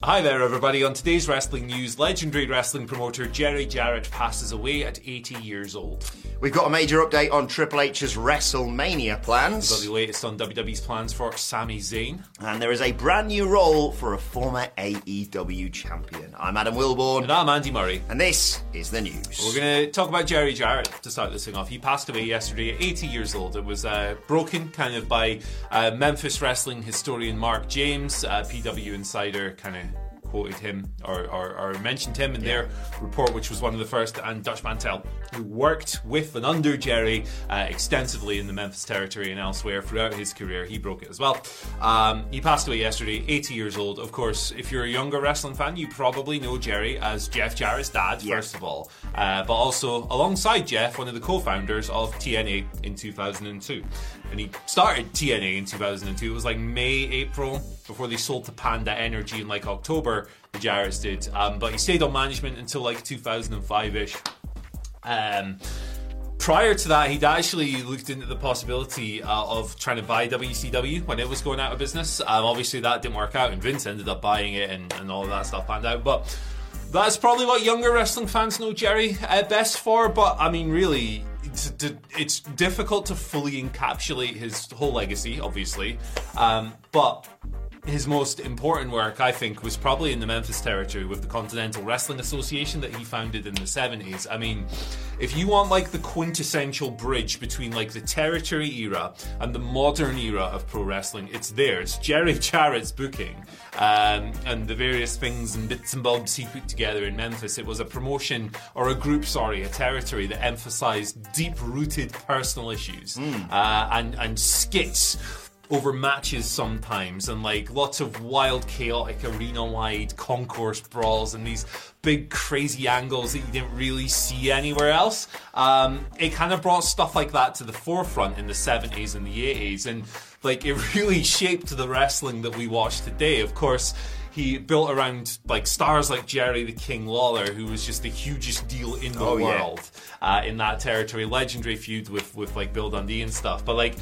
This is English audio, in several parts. Hi there, everybody. On today's wrestling news, legendary wrestling promoter Jerry Jarrett passes away at 80 years old. We've got a major update on Triple H's WrestleMania plans. We've got the latest on WWE's plans for Sami Zayn. And there is a brand new role for a former AEW champion. I'm Adam Wilborn. And I'm Andy Murray. And this is the news. We're going to talk about Jerry Jarrett to start this thing off. He passed away yesterday at 80 years old. It was broken kind of by Memphis wrestling historian Mark James, PW Insider kind of quoted him or mentioned him in their report, which was one of the first, and Dutch Mantel, who worked with and under Jerry extensively in the Memphis territory and elsewhere throughout his career. He broke it as well. He passed away yesterday, 80 years old. Of course, if you're a younger wrestling fan, you probably know Jerry as Jeff Jarrett's dad, first of all, but also alongside Jeff, one of the co-founders of TNA in 2002. And he started TNA in 2002. It was like May, April, before they sold to Panda Energy in like October, the Jarretts did. But he stayed on management until like 2005-ish. Prior to that, he'd actually looked into the possibility of trying to buy WCW when it was going out of business. Obviously, that didn't work out, and Vince ended up buying it, and all of that stuff panned out. But that's probably what younger wrestling fans know Jerry best for. But, I mean, really, it's difficult to fully encapsulate his whole legacy, obviously. But his most important work, I think, was probably in the Memphis territory with the Continental Wrestling Association that he founded in the 70s. I mean, if you want like the quintessential bridge between like the territory era and the modern era of pro wrestling, it's there. It's Jerry Jarrett's booking and the various things and bits and bobs he put together in Memphis. It was a promotion or a group, a territory that emphasized deep-rooted personal issues and skits over matches sometimes, and like lots of wild, chaotic, arena-wide concourse brawls and these big crazy angles that you didn't really see anywhere else. It kind of brought stuff like that to the forefront in the 70s and the 80s, and like it really shaped the wrestling that we watch today. Of course, he built around like stars like Jerry the King Lawler, who was just the hugest deal in the world in that territory. Legendary feud with like Bill Dundee and stuff, but like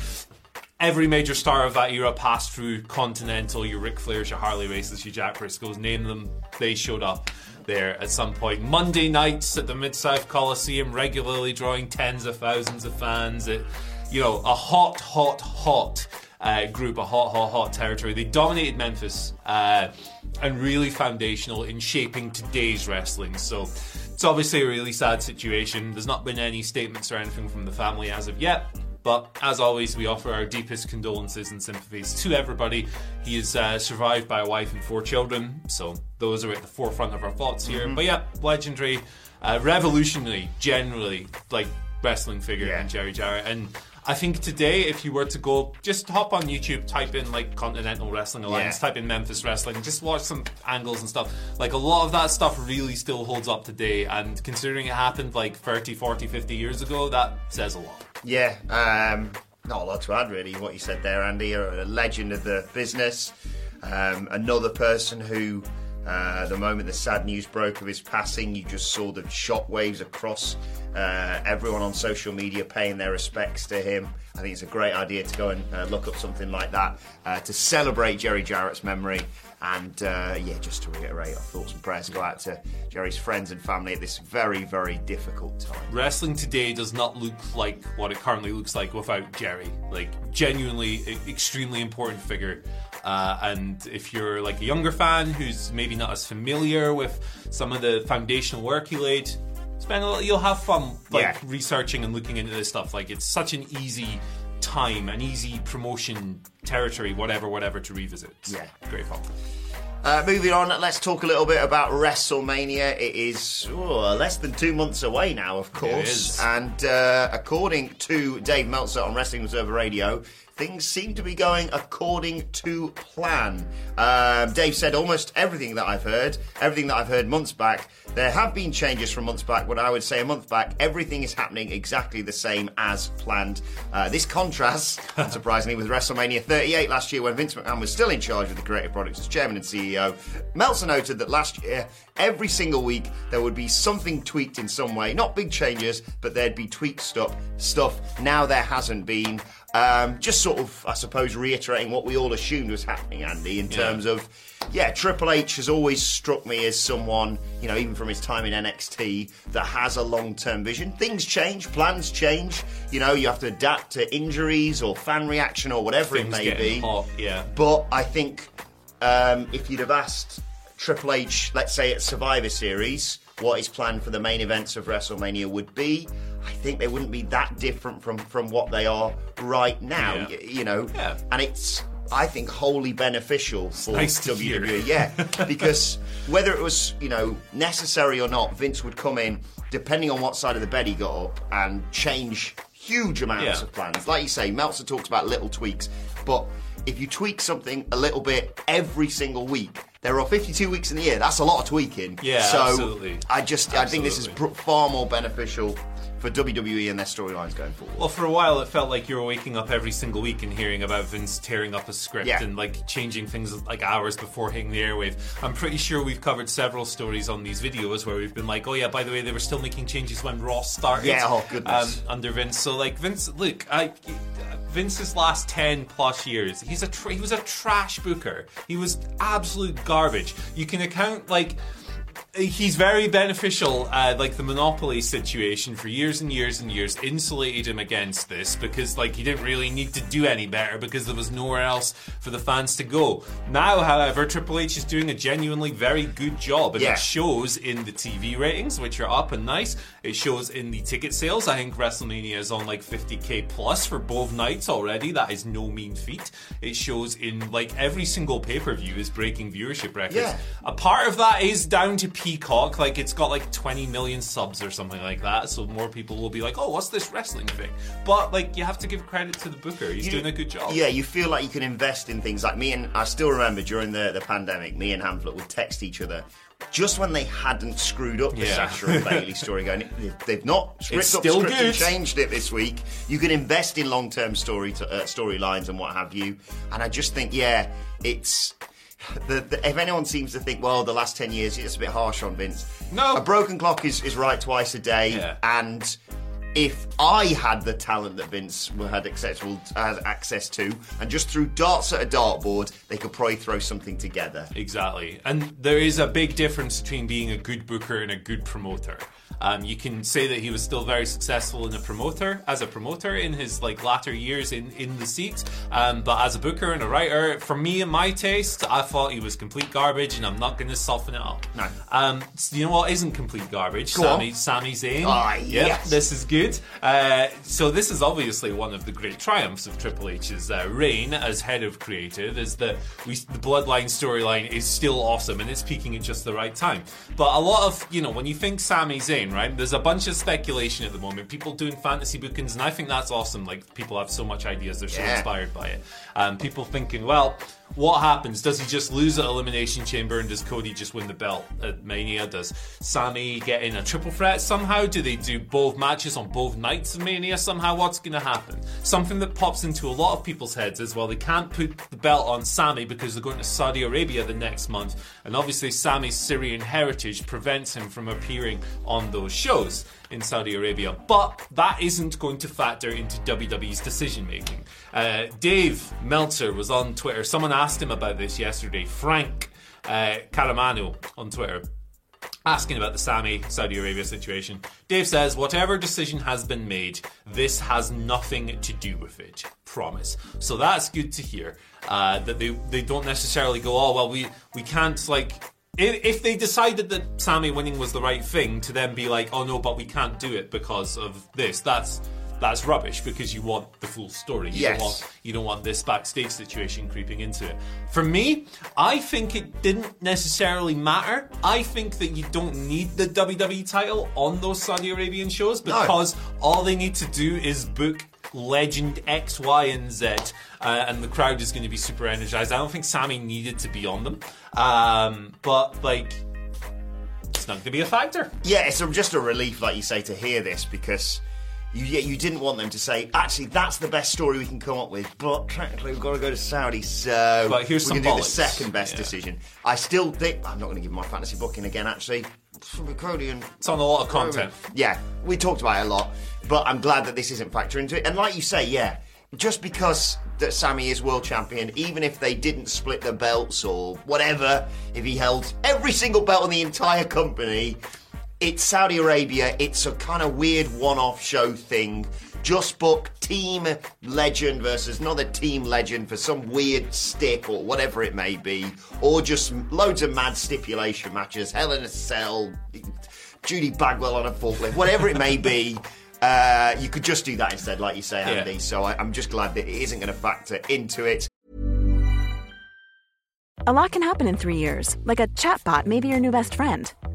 every major star of that era passed through Continental. Your Ric Flairs, your Harley Races, your Jack Briscoes, name them, they showed up there at some point. Monday nights at the Mid-South Coliseum, regularly drawing tens of thousands of fans. It, you know, a hot territory. They dominated Memphis and really foundational in shaping today's wrestling. So it's obviously a really sad situation. There's not been any statements or anything from the family as of yet. But as always, we offer our deepest condolences and sympathies to everybody. He is survived by a wife and 4 children, so those are at the forefront of our thoughts here. But yeah, legendary, revolutionary, generally, like wrestling figure in Jerry Jarrett. And I think today, if you were to go, just hop on YouTube, type in like Continental Wrestling Alliance, type in Memphis Wrestling, just watch some angles and stuff. Like a lot of that stuff really still holds up today. And considering it happened like 30, 40, 50 years ago, that says a lot. Yeah, not a lot to add really, what you said there, Andy. You're a legend of the business. Another person who The moment the sad news broke of his passing, you just saw the shockwaves across everyone on social media paying their respects to him. I think it's a great idea to go and look up something like that to celebrate Jerry Jarrett's memory. And just to reiterate, our thoughts and prayers go out to Jerry's friends and family at this very, very difficult time. Wrestling today does not look like what it currently looks like without Jerry. Like, genuinely, extremely important figure. And if you're like a younger fan who's maybe not as familiar with some of the foundational work he laid, you'll have fun researching and looking into this stuff. Like, it's such an easy time, an easy promotion territory, whatever to revisit. Yeah, great fun. Moving on, let's talk a little bit about WrestleMania. It is less than 2 months away now, of course. And according to Dave Meltzer on Wrestling Observer Radio, things seem to be going according to plan. Dave said almost everything that I've heard months back. There have been changes from months back, but I would say a month back, everything is happening exactly the same as planned. This contrasts, unsurprisingly, with WrestleMania 38 last year when Vince McMahon was still in charge of the creative products as chairman and CEO. Meltzer noted that last year, every single week, there would be something tweaked in some way. Not big changes, but there'd be tweaked stuff. Now there hasn't been. Just sort of, I suppose, reiterating what we all assumed was happening, Andy, in terms of, Triple H has always struck me as someone, even from his time in NXT, that has a long-term vision. Things change, plans change, you have to adapt to injuries or fan reaction or whatever it may be. Hot, yeah. But I think... if you'd have asked Triple H, let's say at Survivor Series, what his plan for the main events of WrestleMania would be, I think they wouldn't be that different from what they are right now, And it's, I think, wholly beneficial for WWE. Yeah, because whether it was, necessary or not, Vince would come in, depending on what side of the bed he got up, and change huge amounts of plans. Like you say, Meltzer talks about little tweaks, but... if you tweak something a little bit every single week, there are 52 weeks in the year. That's a lot of tweaking. Yeah, so absolutely. I think this is far more beneficial for WWE and their storylines going forward. Well, for a while, it felt like you were waking up every single week and hearing about Vince tearing up a script and changing things hours before hitting the airwave. I'm pretty sure we've covered several stories on these videos where we've been like, by the way, they were still making changes when Raw started. Yeah, oh goodness. Under Vince. So, Vince, look, Vince's last 10 plus years, he was a trash booker. He was absolute garbage. You can account, he's very beneficial, the monopoly situation for years and years and years insulated him against this because, he didn't really need to do any better because there was nowhere else for the fans to go. Now, however, Triple H is doing a genuinely very good job, and it shows in the TV ratings, which are up and nice. It shows in the ticket sales. I think WrestleMania is on 50k plus for both nights already. That is no mean feat. It shows in every single pay-per-view is breaking viewership records. Yeah. A part of that is down to Peacock, it's got 20 million subs or something like that, so more people will be like, oh, what's this wrestling thing? But you have to give credit to the booker. He's doing a good job. Yeah, you feel like you can invest in things. Me and I still remember during the pandemic, me and Hamlet would text each other just when they hadn't screwed up the Sasha and Bailey story going, they've not ripped up the script and changed it this week. You can invest in long-term storylines and what have you, and I just think it's if anyone seems to think, the last 10 years, it's a bit harsh on Vince. No. A broken clock is right twice a day. Yeah. And if I had the talent that Vince had access to, and just threw darts at a dartboard, they could probably throw something together. Exactly. And there is a big difference between being a good booker and a good promoter. You can say that he was still very successful as a promoter in his latter years in the seat, but as a booker and a writer, for me and my taste, I thought he was complete garbage, and I'm not going to soften it up. No. So you know what isn't complete garbage? Sami Zayn. Ah, yes. This is good. So this is obviously one of the great triumphs of Triple H's reign as head of creative, is that the Bloodline storyline is still awesome, and it's peaking at just the right time. But a lot of, when you think Sami Zayn, right? There's a bunch of speculation at the moment. People doing fantasy bookings, and I think that's awesome. People have so much ideas; they're so inspired by it. People thinking, What happens? Does he just lose at Elimination Chamber, and does Cody just win the belt at Mania? Does Sami get in a triple threat somehow? Do they do both matches on both nights of Mania somehow? What's going to happen? Something that pops into a lot of people's heads is, well, they can't put the belt on Sami because they're going to Saudi Arabia the next month, and obviously Sami's Syrian heritage prevents him from appearing on those shows in Saudi Arabia. But that isn't going to factor into WWE's decision making. Dave Meltzer was on Twitter. Someone asked him about this yesterday. Frank Calamano on Twitter, asking about the Sami Saudi Arabia situation. Dave says, whatever decision has been made, this has nothing to do with it. Promise. So that's good to hear. That they don't necessarily go, oh, well, we can't, like... If they decided that Sami winning was the right thing, to then be like, oh no, but we can't do it because of this, that's rubbish, because you want the full story. You don't want this backstage situation creeping into it. For me, I think it didn't necessarily matter. I think that you don't need the WWE title on those Saudi Arabian shows, because all they need to do is book legend X, Y, and Z, and the crowd is going to be super energized. I don't think Sami needed to be on them, but like, it's not going to be a factor. Yeah, it's just a relief, like you say, to hear this, because you didn't want them to say, actually, that's the best story we can come up with, but technically we've got to go to Saudi, so but here's we can do the second best decision. I still think I'm not going to give my fantasy booking again. Actually, it's on a lot of content. Yeah, we talked about it a lot, but I'm glad that this isn't factored into it. And like you say, yeah, just because that Sami is world champion, even if they didn't split the belts or whatever, if he held every single belt in the entire company, it's Saudi Arabia. It's a kind of weird one-off show thing. Just book team legend versus another team legend for some weird stick or whatever it may be, or just loads of mad stipulation matches, Hell in a Cell, Judy Bagwell on a forklift, whatever it may be. You could just do that instead, like you say, Andy. Yeah. So I'm just glad that it isn't going to factor into it. A lot can happen in 3 years, like a chatbot may be your new best friend.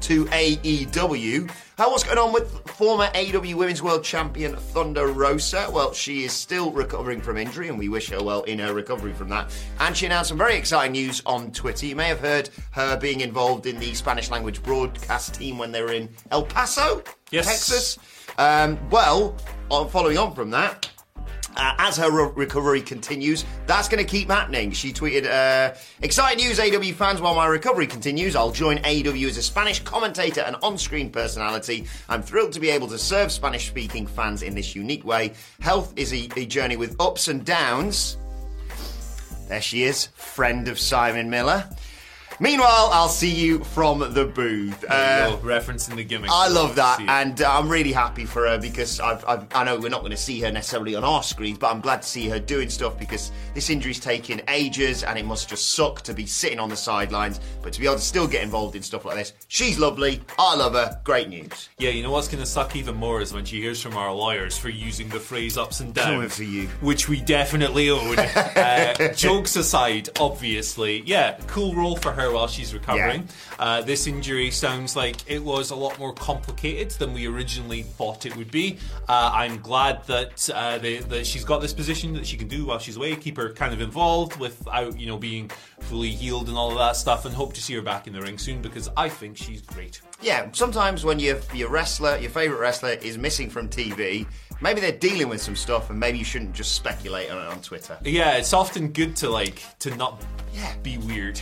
to AEW. What's going on with former AEW Women's World Champion Thunder Rosa? Well, she is still recovering from injury, and we wish her well in her recovery from that. And she announced some very exciting news on Twitter. You may have heard her being involved in the Spanish-language broadcast team when they were in El Paso, Texas. Well, following on from that, as her recovery continues, that's going to keep happening. She tweeted, exciting news, AEW fans. While my recovery continues, I'll join AEW as a Spanish commentator and on-screen personality. I'm thrilled to be able to serve Spanish-speaking fans in this unique way. Health is a journey with ups and downs. There she is, friend of Simon Miller. Meanwhile, I'll see you from the booth. Referencing the gimmick. I love that, and I'm really happy for her, because I know we're not going to see her necessarily on our screens, but I'm glad to see her doing stuff, because this injury's taken ages, and it must just suck to be sitting on the sidelines, but to be able to still get involved in stuff like this, she's lovely, I love her, great news. Yeah, you know what's going to suck even more is when she hears from our lawyers for using the phrase ups and downs. Coming for you. Which we definitely own. Jokes aside, obviously, yeah, cool role for her. her while she's recovering. Yeah. This injury sounds like it was a lot more complicated than we originally thought it would be. I'm glad that that she's got this position that she can do while she's away, keep her kind of involved without, you know, being fully healed and all of that stuff, and hope to see her back in the ring soon because I think she's great. Yeah, sometimes when your wrestler, your favourite wrestler is missing from TV, maybe they're dealing with some stuff and maybe you shouldn't just speculate on it on Twitter. Yeah, it's often good to not be weird.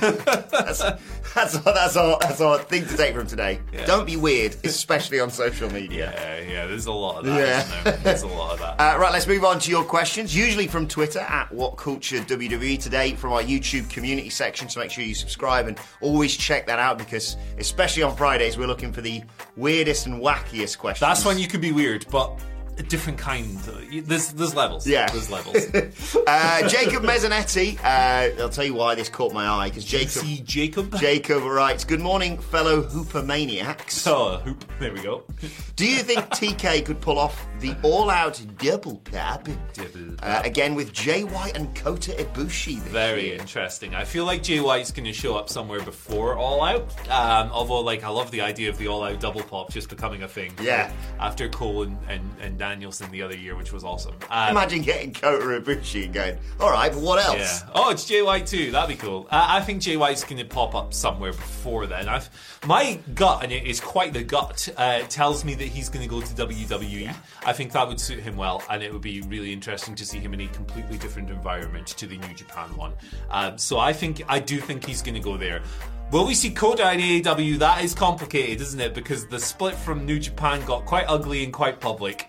That's our thing to take from today. Yeah. Don't be weird, especially on social media. Yeah, there's a lot of that. Yeah. There's a lot of that. Right, let's move on to your questions, usually from Twitter at WhatCultureWWE today, from our YouTube community section, so make sure you subscribe and always check that out because especially on Fridays we're looking for the weirdest and wackiest questions. That's when you can be weird, but a different kind. There's levels. Yeah. There's levels. Jacob Mezzanetti. I'll tell you why this caught my eye. Because Jacob writes, "Good morning, fellow Hoopermaniacs." Oh, Hoop. There we go. Do you think TK could pull off the all-out double tap? Again with Jay White and Kota Ibushi. Very interesting. I feel like Jay White's going to show up somewhere before All Out. Although, I love the idea of the All Out double pop just becoming a thing. Yeah. After Cole and Danielson the other year, which was awesome. Imagine getting Kota Ibushi and going, all right, but what else? Yeah. Oh, it's Jay White too. That'd be cool. I think Jay White's going to pop up somewhere before then. My gut, and it is quite the gut, tells me that he's going to go to WWE. Yeah. I think that would suit him well, and it would be really interesting to see him in a completely different environment to the New Japan one. So I do think he's going to go there. Will we see Kota in AEW? That is complicated, isn't it? Because the split from New Japan got quite ugly and quite public.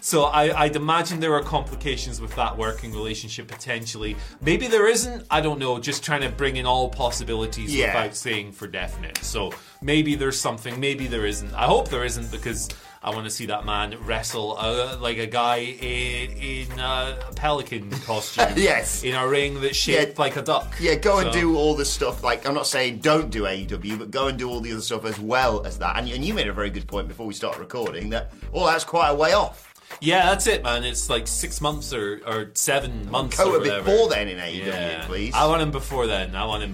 So I'd imagine there are complications with that working relationship potentially. Maybe there isn't. I don't know. Just trying to bring in all possibilities without saying for definite. So maybe there's something. Maybe there isn't. I hope there isn't because I want to see that man wrestle like a guy in a pelican costume. Yes. In a ring that's shaped like a duck. Yeah, and do all the stuff. I'm not saying don't do AEW, but go and do all the other stuff as well as that. And you made a very good point before we start recording that that's quite a way off. Yeah, that's it, man. It's 6 months or 7 months or whatever. Kota before then in AEW, please. I want him before then. I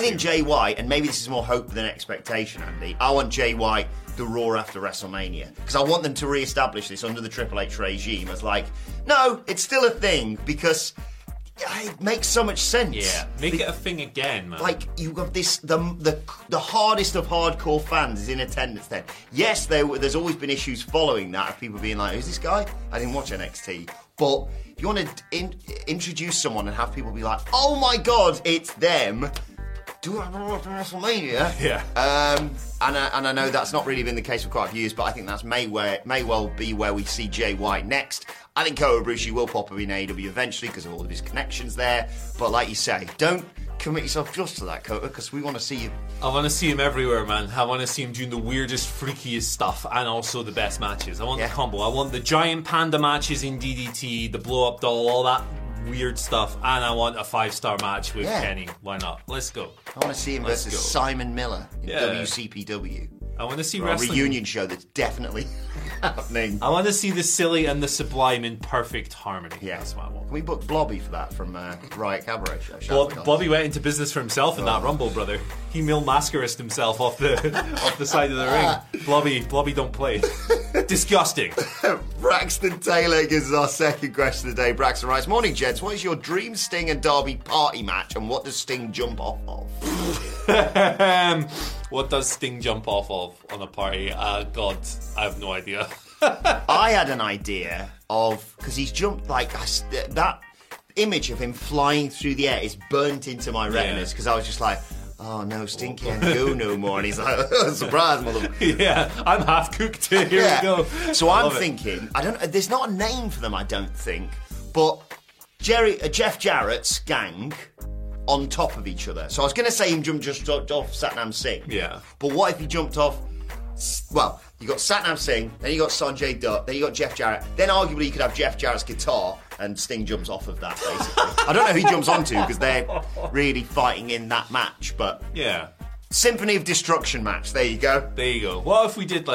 think Jay White, and maybe this is more hope than expectation, Andy, I want Jay White the Raw after WrestleMania. Because I want them to re-establish this under the Triple H regime as no, it's still a thing because it makes so much sense. Yeah, make it a thing again, man. You've got this, the hardest of hardcore fans is in attendance then. Yes, there's always been issues following that of people being who's this guy? I didn't watch NXT. But if you want to introduce someone and have people be oh my God, it's them. Do I remember from WrestleMania? Yeah. And I know that's not really been the case for quite a few years, but I think that may well be where we see Jay White next. I think Kota Ibushi will pop up in AEW eventually because of all of his connections there. But like you say, don't commit yourself just to that, Kota, because we want to see you. I want to see him everywhere, man. I want to see him doing the weirdest, freakiest stuff and also the best matches. I want the combo. I want the giant panda matches in DDT, the blow-up doll, all that weird stuff, and I want a 5-star match with Kenny. Why not? Let's go. I want to see him versus Simon Miller in WCPW. I want to see wrestling. A reunion show that's definitely happening. I want to see the silly and the sublime in perfect harmony. Yeah. That's what I want. Can we book Blobby for that from Riot Cabaret Show? Blobby went into business for himself in that Rumble, brother. He Milmascarised himself off the off the side of the ring. Blobby don't play. Disgusting. Braxton Taylor gives us our second question today. Braxton writes, "Morning, gents. What is your dream Sting and Darby party match, and what does Sting jump off of?" What does Sting jump off of on a party? God, I have no idea. I had an idea of, because he's jumped that image of him flying through the air is burnt into my retinas because I was just oh no, Sting can't go no more. And he's surprise, motherfucker. Yeah, I'm half cooked. Here we go. So I'm thinking, there's not a name for them, I don't think, but Jeff Jarrett's gang on top of each other. So I was going to say him jumped off Satnam Singh. Yeah. But what if he jumped off? Well, you got Satnam Singh, then you got Sanjay Dutt, then you got Jeff Jarrett. Then arguably you could have Jeff Jarrett's guitar, and Sting jumps off of that. Basically, I don't know who he jumps onto because they're really fighting in that match. But Symphony of Destruction match. There you go. What if we did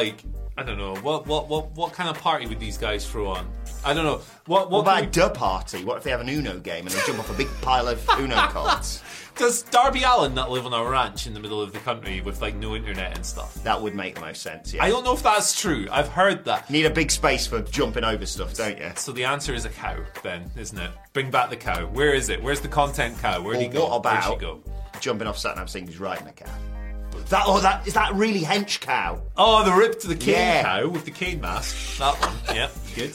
I don't know. What kind of party would these guys throw on? I don't know. What about a dub party? What if they have an Uno game and they jump off a big pile of Uno cards? Does Darby Allin not live on a ranch in the middle of the country with like no internet and stuff? That would make the most sense, yeah. I don't know if that's true. I've heard that. You need a big space for jumping over stuff, don't you? So the answer is a cow then, isn't it? Bring back the cow. Where is it? Where's the content cow? Where'd he go? What about jumping off Satnam Singh's riding a cow? That is that really hench cow? Oh, the ripped to the cane cow with the cane mask. That one, yeah, good.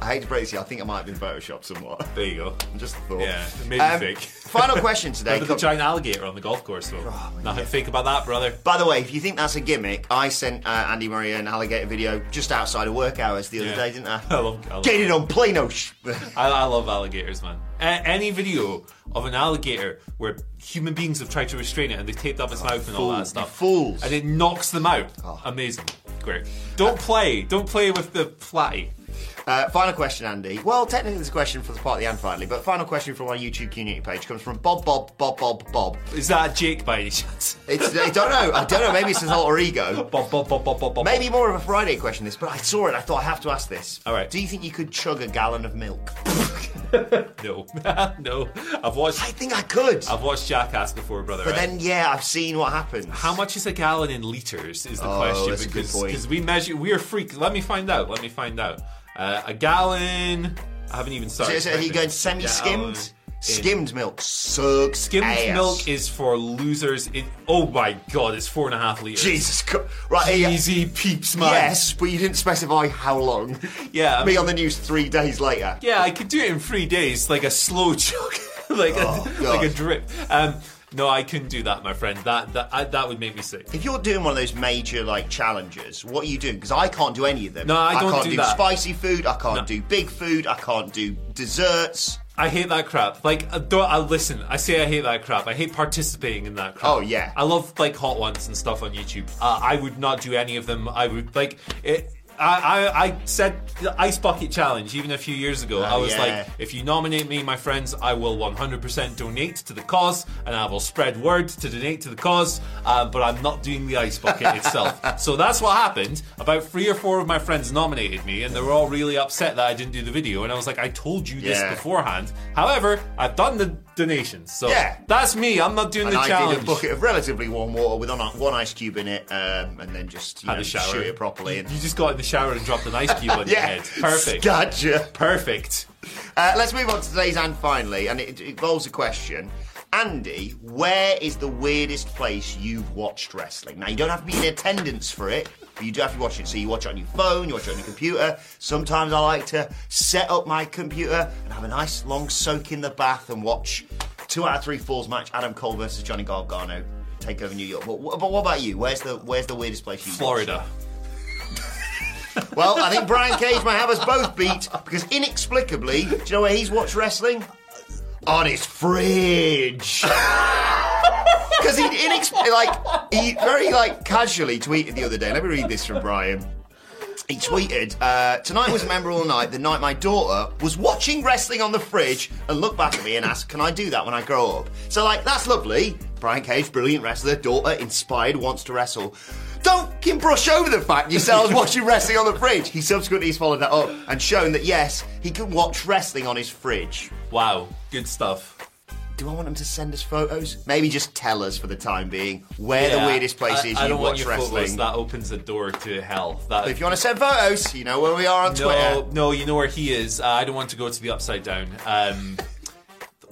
I hate to break this, I think it might have been photoshopped somewhat. There you go. Just a thought. Yeah, maybe fake. Final question today. Remember the giant alligator on the golf course though. Oh, nothing fake about that, brother. By the way, if you think that's a gimmick, I sent Andy Murray an alligator video just outside of work hours the other day, didn't I? I love get it on Plano. I love alligators, man. Any video of an alligator where human beings have tried to restrain it and they've taped up its mouth and all that stuff. Fools. And it knocks them out. Oh. Amazing. Great. Don't play with the flatty. Final question, Andy. Well, technically there's a question for the part of the end finally, but final question from our YouTube community page comes from Bob. Is that Jake by any chance? I don't know. Maybe it's his alter ego. Bob. Maybe more of a Friday question this, but I saw it. I thought I have to ask this. All right. Do you think you could chug a gallon of milk? No. I think I could. I've watched Jackass before, brother. But then, yeah, I've seen what happens. How much is a gallon in litres is the question. That's because, a good point. Because we are freaks. Let me find out. A gallon. I haven't even started. So are you going semi-skimmed? Skimmed milk sucks. Skimmed milk is for losers. Oh my god, it's 4.5 litres. Jesus Christ. Right, easy peeps, man. Yes, but you didn't specify how long. Yeah. Me on the news 3 days later. Yeah, I could do it in 3 days, like a slow chug, like a drip. No, I couldn't do that, my friend. That would make me sick. If you're doing one of those major challenges, what are you doing? Because I can't do any of them. No, I can't do spicy food. I can't do big food. I can't do desserts. I hate that crap. I hate that crap. I hate participating in that crap. Oh yeah. I love hot ones and stuff on YouTube. I would not do any of them. I would it. I said the Ice Bucket Challenge even a few years ago. If you nominate me, my friends, I will 100% donate to the cause, and I will spread word to donate to the cause, but I'm not doing the ice bucket itself. So that's what happened. About 3 or 4 of my friends nominated me, and they were all really upset that I didn't do the video, and I was like, I told you this beforehand. However, I've done the donations, so that's me. I'm not doing the challenge. I did a bucket of relatively warm water with one ice cube in it, and then just shoot it properly. You just got in the shower and dropped an ice cube on your head. Perfect. Gotcha. Perfect. Let's move on to today's and finally, and it involves a question. Andy, where is the weirdest place you've watched wrestling? Now, you don't have to be in attendance for it, but you do have to watch it. So you watch it on your phone, you watch it on your computer. Sometimes I like to set up my computer and have a nice long soak in the bath and watch 2 out of 3 falls match, Adam Cole versus Johnny Gargano, take over New York. But what about you? Where's the weirdest place you've watched? Florida. Well, I think Brian Cage might have us both beat because inexplicably, do you know where he's watched wrestling? On his fridge. Because he very casually tweeted the other day. Let me read this from Brian. He tweeted, tonight was a memorable night, the night my daughter was watching wrestling on the fridge and looked back at me and asked, can I do that when I grow up? So, that's lovely. Brian Cage, brilliant wrestler, daughter, inspired, wants to wrestle. Don't brush over the fact yourselves watching wrestling on the fridge. He subsequently has followed that up and shown that, yes, he can watch wrestling on his fridge. Wow, good stuff. Do I want him to send us photos? Maybe just tell us for the time being where the weirdest place is you watch wrestling. That opens the door to hell. But if you want to send photos, you know where we are on Twitter. No, you know where he is. I don't want to go to the upside down.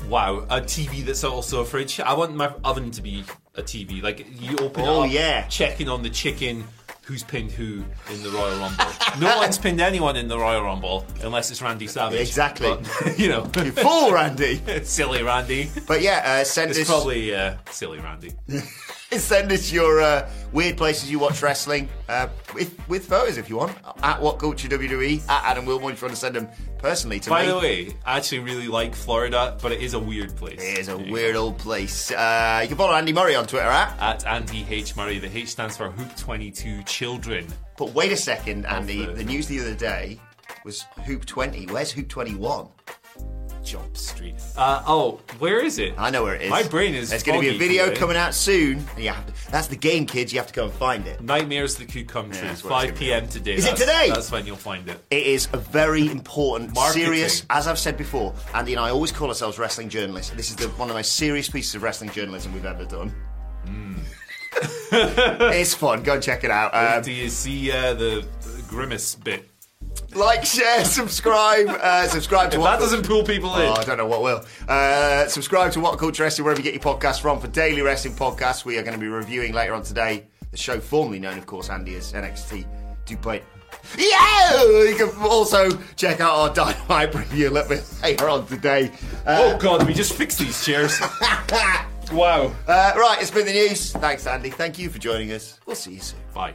Wow, a TV that's also a fridge. I want my oven to be a TV. You open it up, checking on the chicken, who's pinned who in the Royal Rumble. No one's pinned anyone in the Royal Rumble unless it's Randy Savage. Exactly. But, you fool, Randy. Silly Randy. But send us... It's probably silly Randy. Send us your weird places you watch wrestling with photos if you want. At WhatCultureWWE, at Adam Wilmore, if you want to send them personally to me. By the way, I actually really like Florida, but it is a weird place. It is a weird old place. You can follow Andy Murray on Twitter at Andy H. Murray. The H stands for Hoop22 Children. But wait a second, Andy. The news the other day was Hoop20. Where's Hoop21? Jump Street. Where is it? I know where it is. My brain is There's going to be a video today. Coming out soon. And that's the game, kids. You have to go and find it. Nightmares of the Cucumber Trees, 5 p.m. today. Is it today? That's when you'll find it. It is a very important, serious, as I've said before, Andy and I always call ourselves wrestling journalists. This is one of the most serious pieces of wrestling journalism we've ever done. It's fun. Go and check it out. Do you see the grimace bit? Like, share, subscribe. Subscribe to What doesn't pull people in. Oh, I don't know what will. Subscribe to What Culture Wrestling, wherever you get your podcasts from, for daily wrestling podcasts. We are going to be reviewing later on today the show formerly known, of course, Andy, as NXT 2.0. Yeah! You can also check out our Dynamite preview a little bit later on today. Oh, God, we just fixed these chairs. Wow. Right, it's been the news. Thanks, Andy. Thank you for joining us. We'll see you soon. Bye.